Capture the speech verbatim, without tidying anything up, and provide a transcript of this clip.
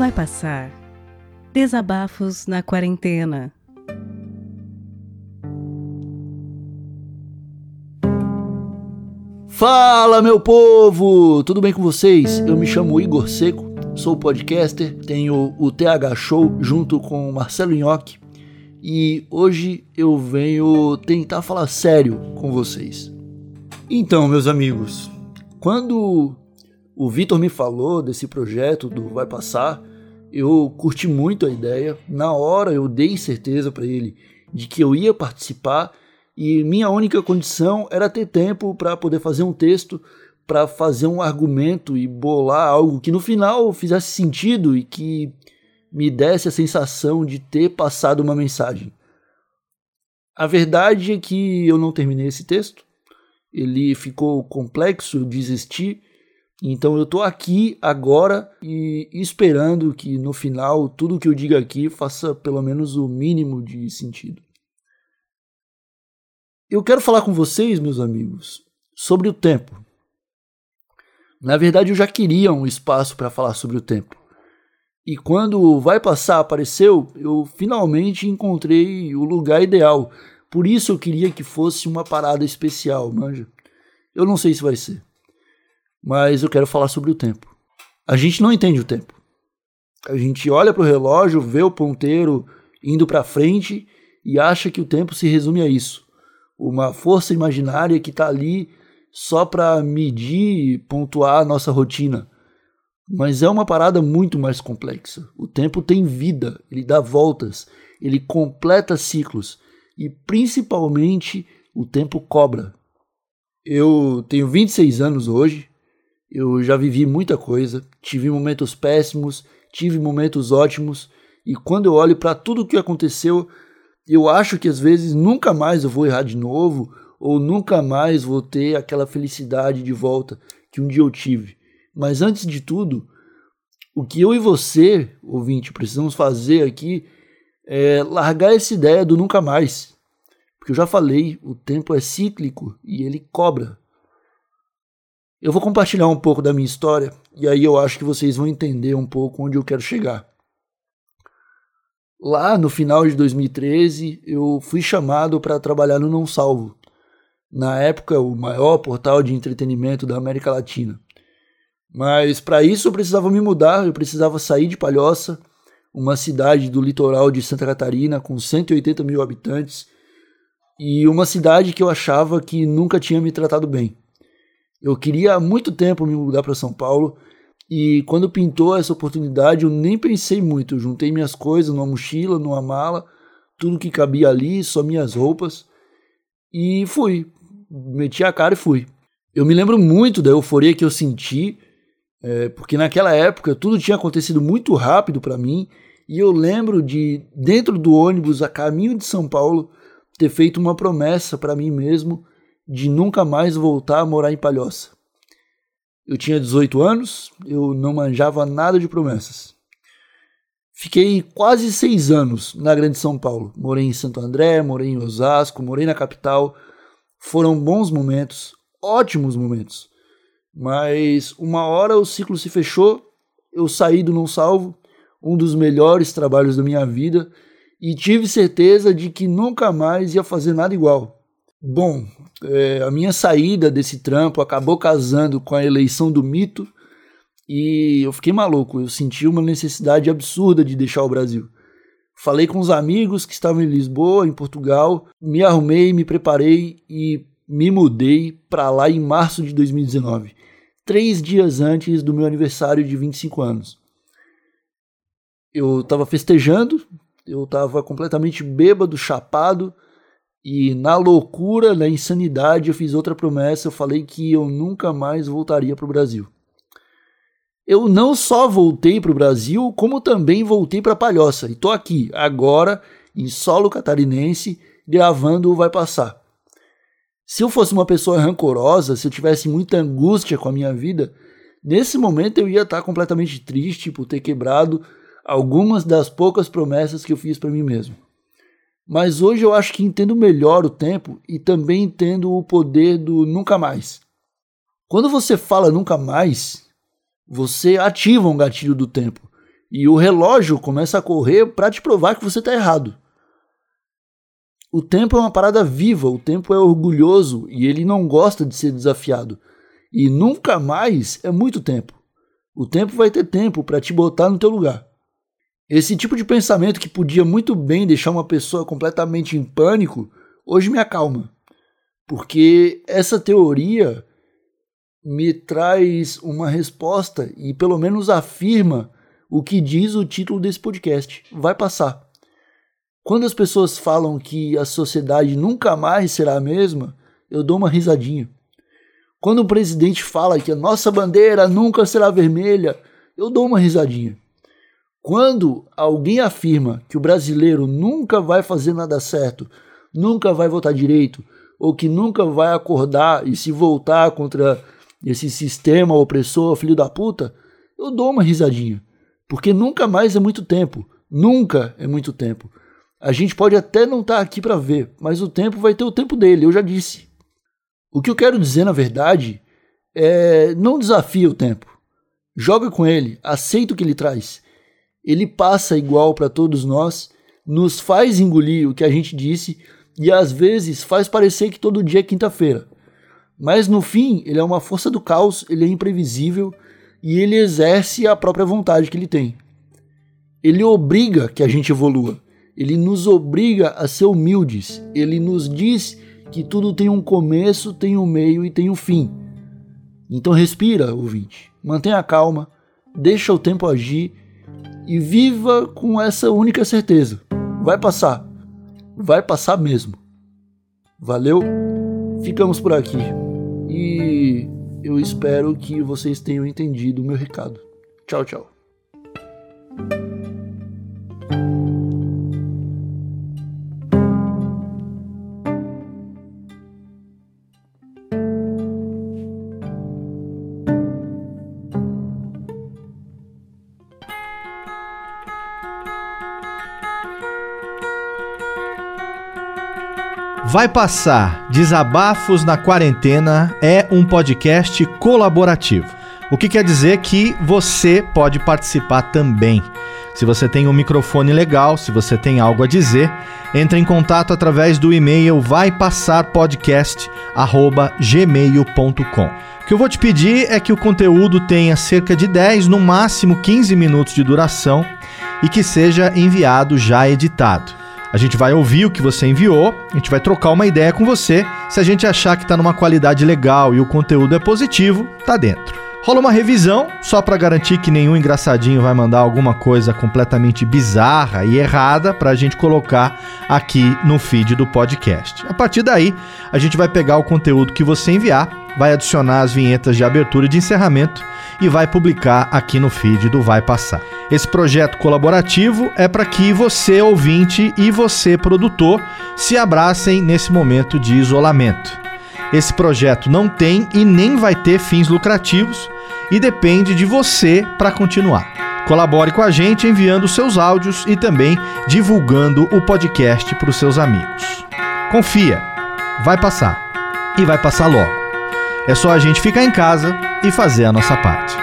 Vai Passar. Desabafos na quarentena. Fala, meu povo! Tudo bem com vocês? Eu me chamo Igor Seco, sou podcaster, tenho o T H Show junto com o Marcelo Nhoque e hoje eu venho tentar falar sério com vocês. Então, meus amigos, quando o Vitor me falou desse projeto do Vai Passar, eu curti muito a ideia. Na hora eu dei certeza para ele de que eu ia participar e minha única condição era ter tempo para poder fazer um texto, para fazer um argumento e bolar algo que no final fizesse sentido e que me desse a sensação de ter passado uma mensagem. A verdade é que eu não terminei esse texto, ele ficou complexo de existir, então eu estou aqui agora e esperando que no final tudo que eu diga aqui faça pelo menos o mínimo de sentido. Eu quero falar com vocês, meus amigos, sobre o tempo. Na verdade, eu já queria um espaço para falar sobre o tempo. E quando o Vai Passar apareceu, eu finalmente encontrei o lugar ideal. Por isso eu queria que fosse uma parada especial, manja. Eu não sei se vai ser, mas eu quero falar sobre o tempo. A gente não entende o tempo. A gente olha para o relógio, vê o ponteiro indo para frente e acha que o tempo se resume a isso. Uma força imaginária que está ali só para medir e pontuar a nossa rotina. Mas é uma parada muito mais complexa. O tempo tem vida, ele dá voltas, ele completa ciclos. E principalmente o tempo cobra. Eu tenho vinte e seis anos hoje, eu já vivi muita coisa, tive momentos péssimos, tive momentos ótimos. E quando eu olho para tudo o que aconteceu, eu acho que às vezes nunca mais eu vou errar de novo ou nunca mais vou ter aquela felicidade de volta que um dia eu tive. Mas antes de tudo, o que eu e você, ouvinte, precisamos fazer aqui é largar essa ideia do nunca mais. Porque eu já falei, o tempo é cíclico e ele cobra. Eu vou compartilhar um pouco da minha história e aí eu acho que vocês vão entender um pouco onde eu quero chegar. Lá no final de dois mil e treze, eu fui chamado para trabalhar no Não Salvo, na época o maior portal de entretenimento da América Latina. Mas para isso eu precisava me mudar, eu precisava sair de Palhoça, uma cidade do litoral de Santa Catarina com cento e oitenta mil habitantes, e uma cidade que eu achava que nunca tinha me tratado bem. Eu queria há muito tempo me mudar para São Paulo, e quando pintou essa oportunidade, eu nem pensei muito. Eu juntei minhas coisas numa mochila, numa mala, tudo que cabia ali, só minhas roupas. E fui. Meti a cara e fui. Eu me lembro muito da euforia que eu senti, é, porque naquela época tudo tinha acontecido muito rápido para mim. E eu lembro de, dentro do ônibus, a caminho de São Paulo, ter feito uma promessa para mim mesmo de nunca mais voltar a morar em Palhoça. Eu tinha dezoito anos, eu não manjava nada de promessas. Fiquei quase seis anos na Grande São Paulo. Morei em Santo André, morei em Osasco, morei na capital. Foram bons momentos, ótimos momentos. Mas uma hora o ciclo se fechou, eu saí do Não Salvo, um dos melhores trabalhos da minha vida, e tive certeza de que nunca mais ia fazer nada igual. Bom, é, a minha saída desse trampo acabou casando com a eleição do mito e eu fiquei maluco, eu senti uma necessidade absurda de deixar o Brasil. Falei com os amigos que estavam em Lisboa, em Portugal, me arrumei, me preparei e me mudei para lá em março de dois mil e dezenove, três dias antes do meu aniversário de vinte e cinco anos. Eu estava festejando, eu estava completamente bêbado, chapado, e na loucura, na insanidade, eu fiz outra promessa, eu falei que eu nunca mais voltaria para o Brasil. Eu não só voltei para o Brasil, como também voltei para Palhoça. E estou aqui, agora, em solo catarinense, gravando o Vai Passar. Se eu fosse uma pessoa rancorosa, se eu tivesse muita angústia com a minha vida, nesse momento eu ia estar completamente triste por ter quebrado algumas das poucas promessas que eu fiz para mim mesmo. Mas hoje eu acho que entendo melhor o tempo e também entendo o poder do nunca mais. Quando você fala nunca mais, você ativa um gatilho do tempo. E o relógio começa a correr para te provar que você está errado. O tempo é uma parada viva, o tempo é orgulhoso e ele não gosta de ser desafiado. E nunca mais é muito tempo. O tempo vai ter tempo para te botar no teu lugar. Esse tipo de pensamento que podia muito bem deixar uma pessoa completamente em pânico, hoje me acalma. Porque essa teoria me traz uma resposta e pelo menos afirma o que diz o título desse podcast, Vai Passar. Quando as pessoas falam que a sociedade nunca mais será a mesma, eu dou uma risadinha. Quando o presidente fala que a nossa bandeira nunca será vermelha, eu dou uma risadinha. Quando alguém afirma que o brasileiro nunca vai fazer nada certo, nunca vai votar direito, ou que nunca vai acordar e se voltar contra esse sistema opressor, filho da puta, eu dou uma risadinha. Porque nunca mais é muito tempo. Nunca é muito tempo. A gente pode até não estar aqui para ver, mas o tempo vai ter o tempo dele, eu já disse. O que eu quero dizer, na verdade, é não desafia o tempo. Joga com ele, aceita o que ele traz. Ele passa igual para todos nós, nos faz engolir o que a gente disse e às vezes faz parecer que todo dia é quinta-feira. Mas no fim, ele é uma força do caos, ele é imprevisível, e ele exerce a própria vontade que ele tem. Ele obriga que a gente evolua. Ele nos obriga a ser humildes. Ele nos diz que tudo tem um começo, tem um meio e tem um fim. Então respira, ouvinte. Mantenha a calma. Deixa o tempo agir. E viva com essa única certeza. Vai passar. Vai passar mesmo. Valeu. Ficamos por aqui. E... eu espero que vocês tenham entendido o meu recado. Tchau, tchau. Vai Passar, Desabafos na Quarentena é um podcast colaborativo. O que quer dizer que você pode participar também. Se você tem um microfone legal, se você tem algo a dizer, entre em contato através do e-mail vai passar podcast arroba gmail ponto com. O que eu vou te pedir é que o conteúdo tenha cerca de dez, no máximo quinze minutos de duração e que seja enviado já editado. A gente vai ouvir o que você enviou, a gente vai trocar uma ideia com você. Se a gente achar que está numa qualidade legal e o conteúdo é positivo, tá dentro. Rola uma revisão, só para garantir que nenhum engraçadinho vai mandar alguma coisa completamente bizarra e errada para a gente colocar aqui no feed do podcast. A partir daí, a gente vai pegar o conteúdo que você enviar, vai adicionar as vinhetas de abertura e de encerramento e vai publicar aqui no feed do Vai Passar. Esse projeto colaborativo é para que você, ouvinte, e você, produtor, se abracem nesse momento de isolamento. Esse projeto não tem e nem vai ter fins lucrativos e depende de você para continuar. Colabore com a gente enviando seus áudios e também divulgando o podcast para os seus amigos. Confia, vai passar. E vai passar logo. É só a gente ficar em casa e fazer a nossa parte.